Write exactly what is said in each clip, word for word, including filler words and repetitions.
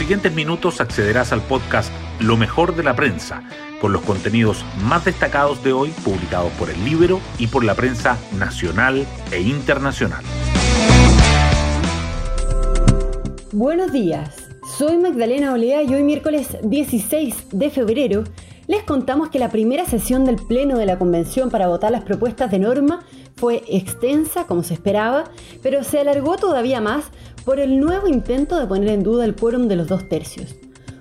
siguientes minutos accederás al podcast Lo Mejor de la Prensa, con los contenidos más destacados de hoy publicados por El Libro y por la prensa nacional e internacional. Buenos días, soy Magdalena Olea y hoy miércoles dieciséis de febrero les contamos que la primera sesión del Pleno de la Convención para votar las propuestas de norma fue extensa, como se esperaba, pero se alargó todavía más por el nuevo intento de poner en duda el quórum de los dos tercios.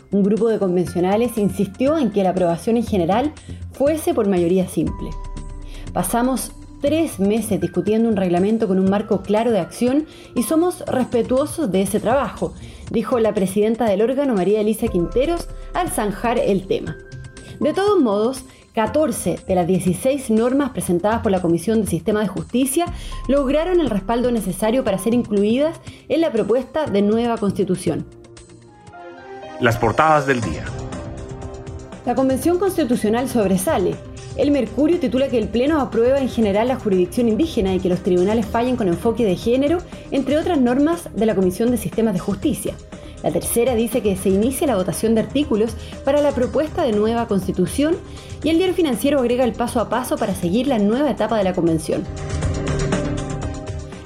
Un grupo de convencionales insistió en que la aprobación en general fuese por mayoría simple. Pasamos tres meses discutiendo un reglamento con un marco claro de acción y somos respetuosos de ese trabajo, dijo la presidenta del órgano, María Elisa Quinteros, al zanjar el tema. De todos modos, catorce de las dieciséis normas presentadas por la Comisión de Sistema de Justicia lograron el respaldo necesario para ser incluidas en la propuesta de nueva Constitución. Las portadas del día. La Convención Constitucional sobresale. El Mercurio titula que el Pleno aprueba en general la jurisdicción indígena y que los tribunales fallen con enfoque de género, entre otras normas de la Comisión de Sistemas de Justicia. La tercera dice que se inicia la votación de artículos para la propuesta de nueva Constitución y el Diario Financiero agrega el paso a paso para seguir la nueva etapa de la Convención.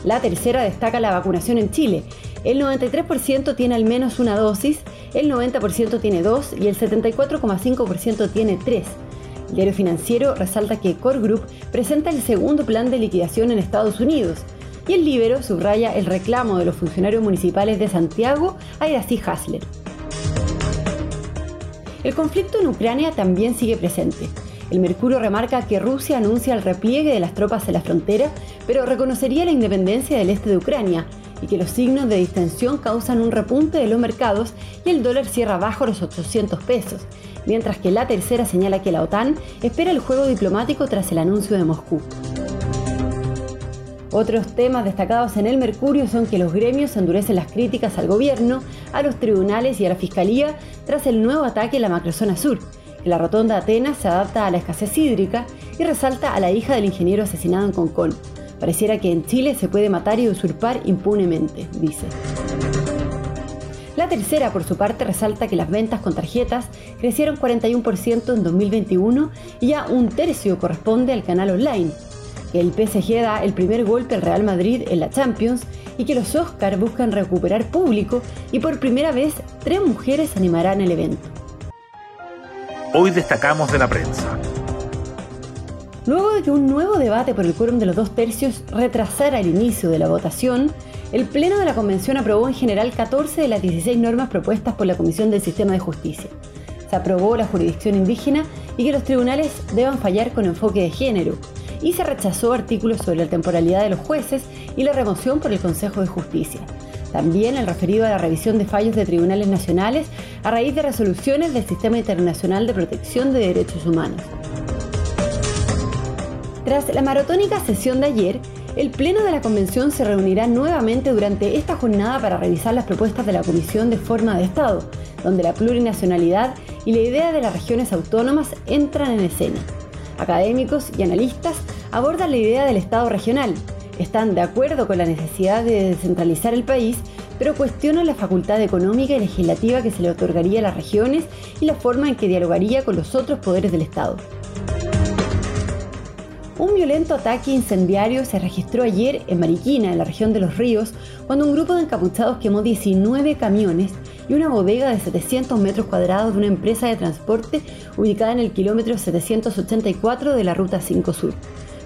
La tercera destaca la vacunación en Chile. El noventa y tres por ciento tiene al menos una dosis, el noventa por ciento tiene dos y el setenta y cuatro coma cinco por ciento tiene tres. El Diario Financiero resalta que Core Group presenta el segundo plan de liquidación en Estados Unidos. Y el Libro subraya el reclamo de los funcionarios municipales de Santiago a Irací Hasler. El conflicto en Ucrania también sigue presente. El Mercurio remarca que Rusia anuncia el repliegue de las tropas en la frontera, pero reconocería la independencia del este de Ucrania y que los signos de distensión causan un repunte de los mercados y el dólar cierra bajo los ochocientos pesos, mientras que la tercera señala que la OTAN espera el juego diplomático tras el anuncio de Moscú. Otros temas destacados en el Mercurio son que los gremios endurecen las críticas al gobierno, a los tribunales y a la fiscalía tras el nuevo ataque en la macrozona sur, que la rotonda Atenas se adapta a la escasez hídrica y resalta a la hija del ingeniero asesinado en Concón. Pareciera que en Chile se puede matar y usurpar impunemente, dice. La tercera, por su parte, resalta que las ventas con tarjetas crecieron cuarenta y uno por ciento en dos mil veintiuno y ya un tercio corresponde al canal online. Que el P S G da el primer golpe al Real Madrid en la Champions y que los Oscars buscan recuperar público y por primera vez tres mujeres animarán el evento. Hoy destacamos de la prensa. Luego de que un nuevo debate por el quórum de los dos tercios retrasara el inicio de la votación, el Pleno de la Convención aprobó en general catorce de las dieciséis normas propuestas por la Comisión del Sistema de Justicia. Se aprobó la jurisdicción indígena y que los tribunales deban fallar con enfoque de género. Y se rechazó artículos sobre la temporalidad de los jueces y la remoción por el Consejo de Justicia. También el referido a la revisión de fallos de tribunales nacionales a raíz de resoluciones del Sistema Internacional de Protección de Derechos Humanos. Tras la maratónica sesión de ayer, el Pleno de la Convención se reunirá nuevamente durante esta jornada para revisar las propuestas de la Comisión de Forma de Estado, donde la plurinacionalidad y la idea de las regiones autónomas entran en escena. Académicos y analistas abordan la idea del Estado regional. Están de acuerdo con la necesidad de descentralizar el país, pero cuestionan la facultad económica y legislativa que se le otorgaría a las regiones y la forma en que dialogaría con los otros poderes del Estado. Un violento ataque incendiario se registró ayer en Mariquina, en la región de Los Ríos, cuando un grupo de encapuchados quemó diecinueve camiones y una bodega de setecientos metros cuadrados de una empresa de transporte ubicada en el kilómetro setecientos ochenta y cuatro de la Ruta cinco Sur.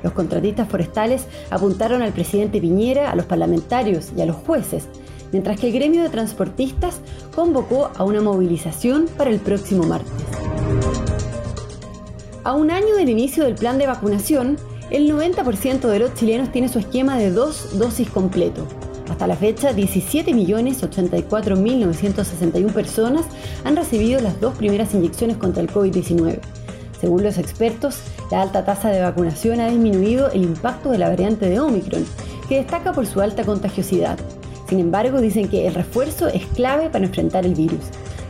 Los contratistas forestales apuntaron al presidente Piñera, a los parlamentarios y a los jueces, mientras que el gremio de transportistas convocó a una movilización para el próximo martes. A un año del inicio del plan de vacunación, el noventa por ciento de los chilenos tiene su esquema de dos dosis completo. Hasta la fecha, diecisiete millones ochenta y cuatro mil novecientos sesenta y uno personas han recibido las dos primeras inyecciones contra el COVID diecinueve. Según los expertos, la alta tasa de vacunación ha disminuido el impacto de la variante de Omicron, que destaca por su alta contagiosidad. Sin embargo, dicen que el refuerzo es clave para enfrentar el virus.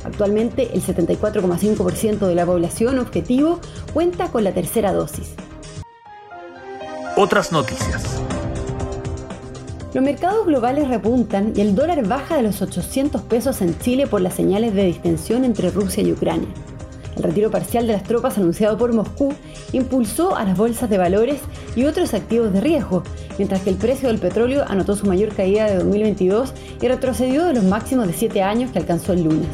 Actualmente, el setenta y cuatro coma cinco por ciento de la población objetivo cuenta con la tercera dosis. Otras noticias. Los mercados globales repuntan y el dólar baja de los ochocientos pesos en Chile por las señales de distensión entre Rusia y Ucrania. El retiro parcial de las tropas anunciado por Moscú impulsó a las bolsas de valores y otros activos de riesgo, mientras que el precio del petróleo anotó su mayor caída de dos mil veintidós y retrocedió de los máximos de siete años que alcanzó el lunes.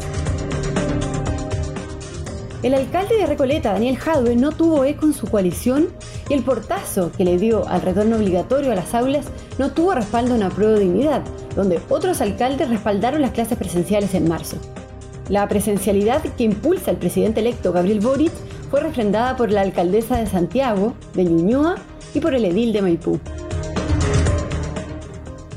El alcalde de Recoleta, Daniel Jadwe, no tuvo eco en su coalición y el portazo que le dio al retorno obligatorio a las aulas no tuvo respaldo en Apruebo Dignidad, donde otros alcaldes respaldaron las clases presenciales en marzo. La presencialidad que impulsa el presidente electo Gabriel Boric fue refrendada por la alcaldesa de Santiago, de Ñuñoa, y por el edil de Maipú.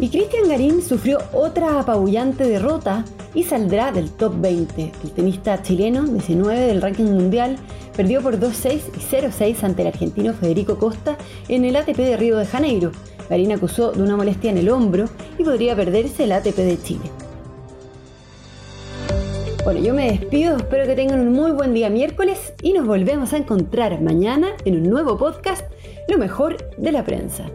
Y Cristian Garín sufrió otra apabullante derrota y saldrá del top veinte. El tenista chileno, diecinueve del ranking mundial, perdió por dos seis y cero seis ante el argentino Federico Costa en el A T P de Río de Janeiro. Garín acusó de una molestia en el hombro y podría perderse el A T P de Chile. Bueno, yo me despido, espero que tengan un muy buen día miércoles y nos volvemos a encontrar mañana en un nuevo podcast, Lo Mejor de la Prensa.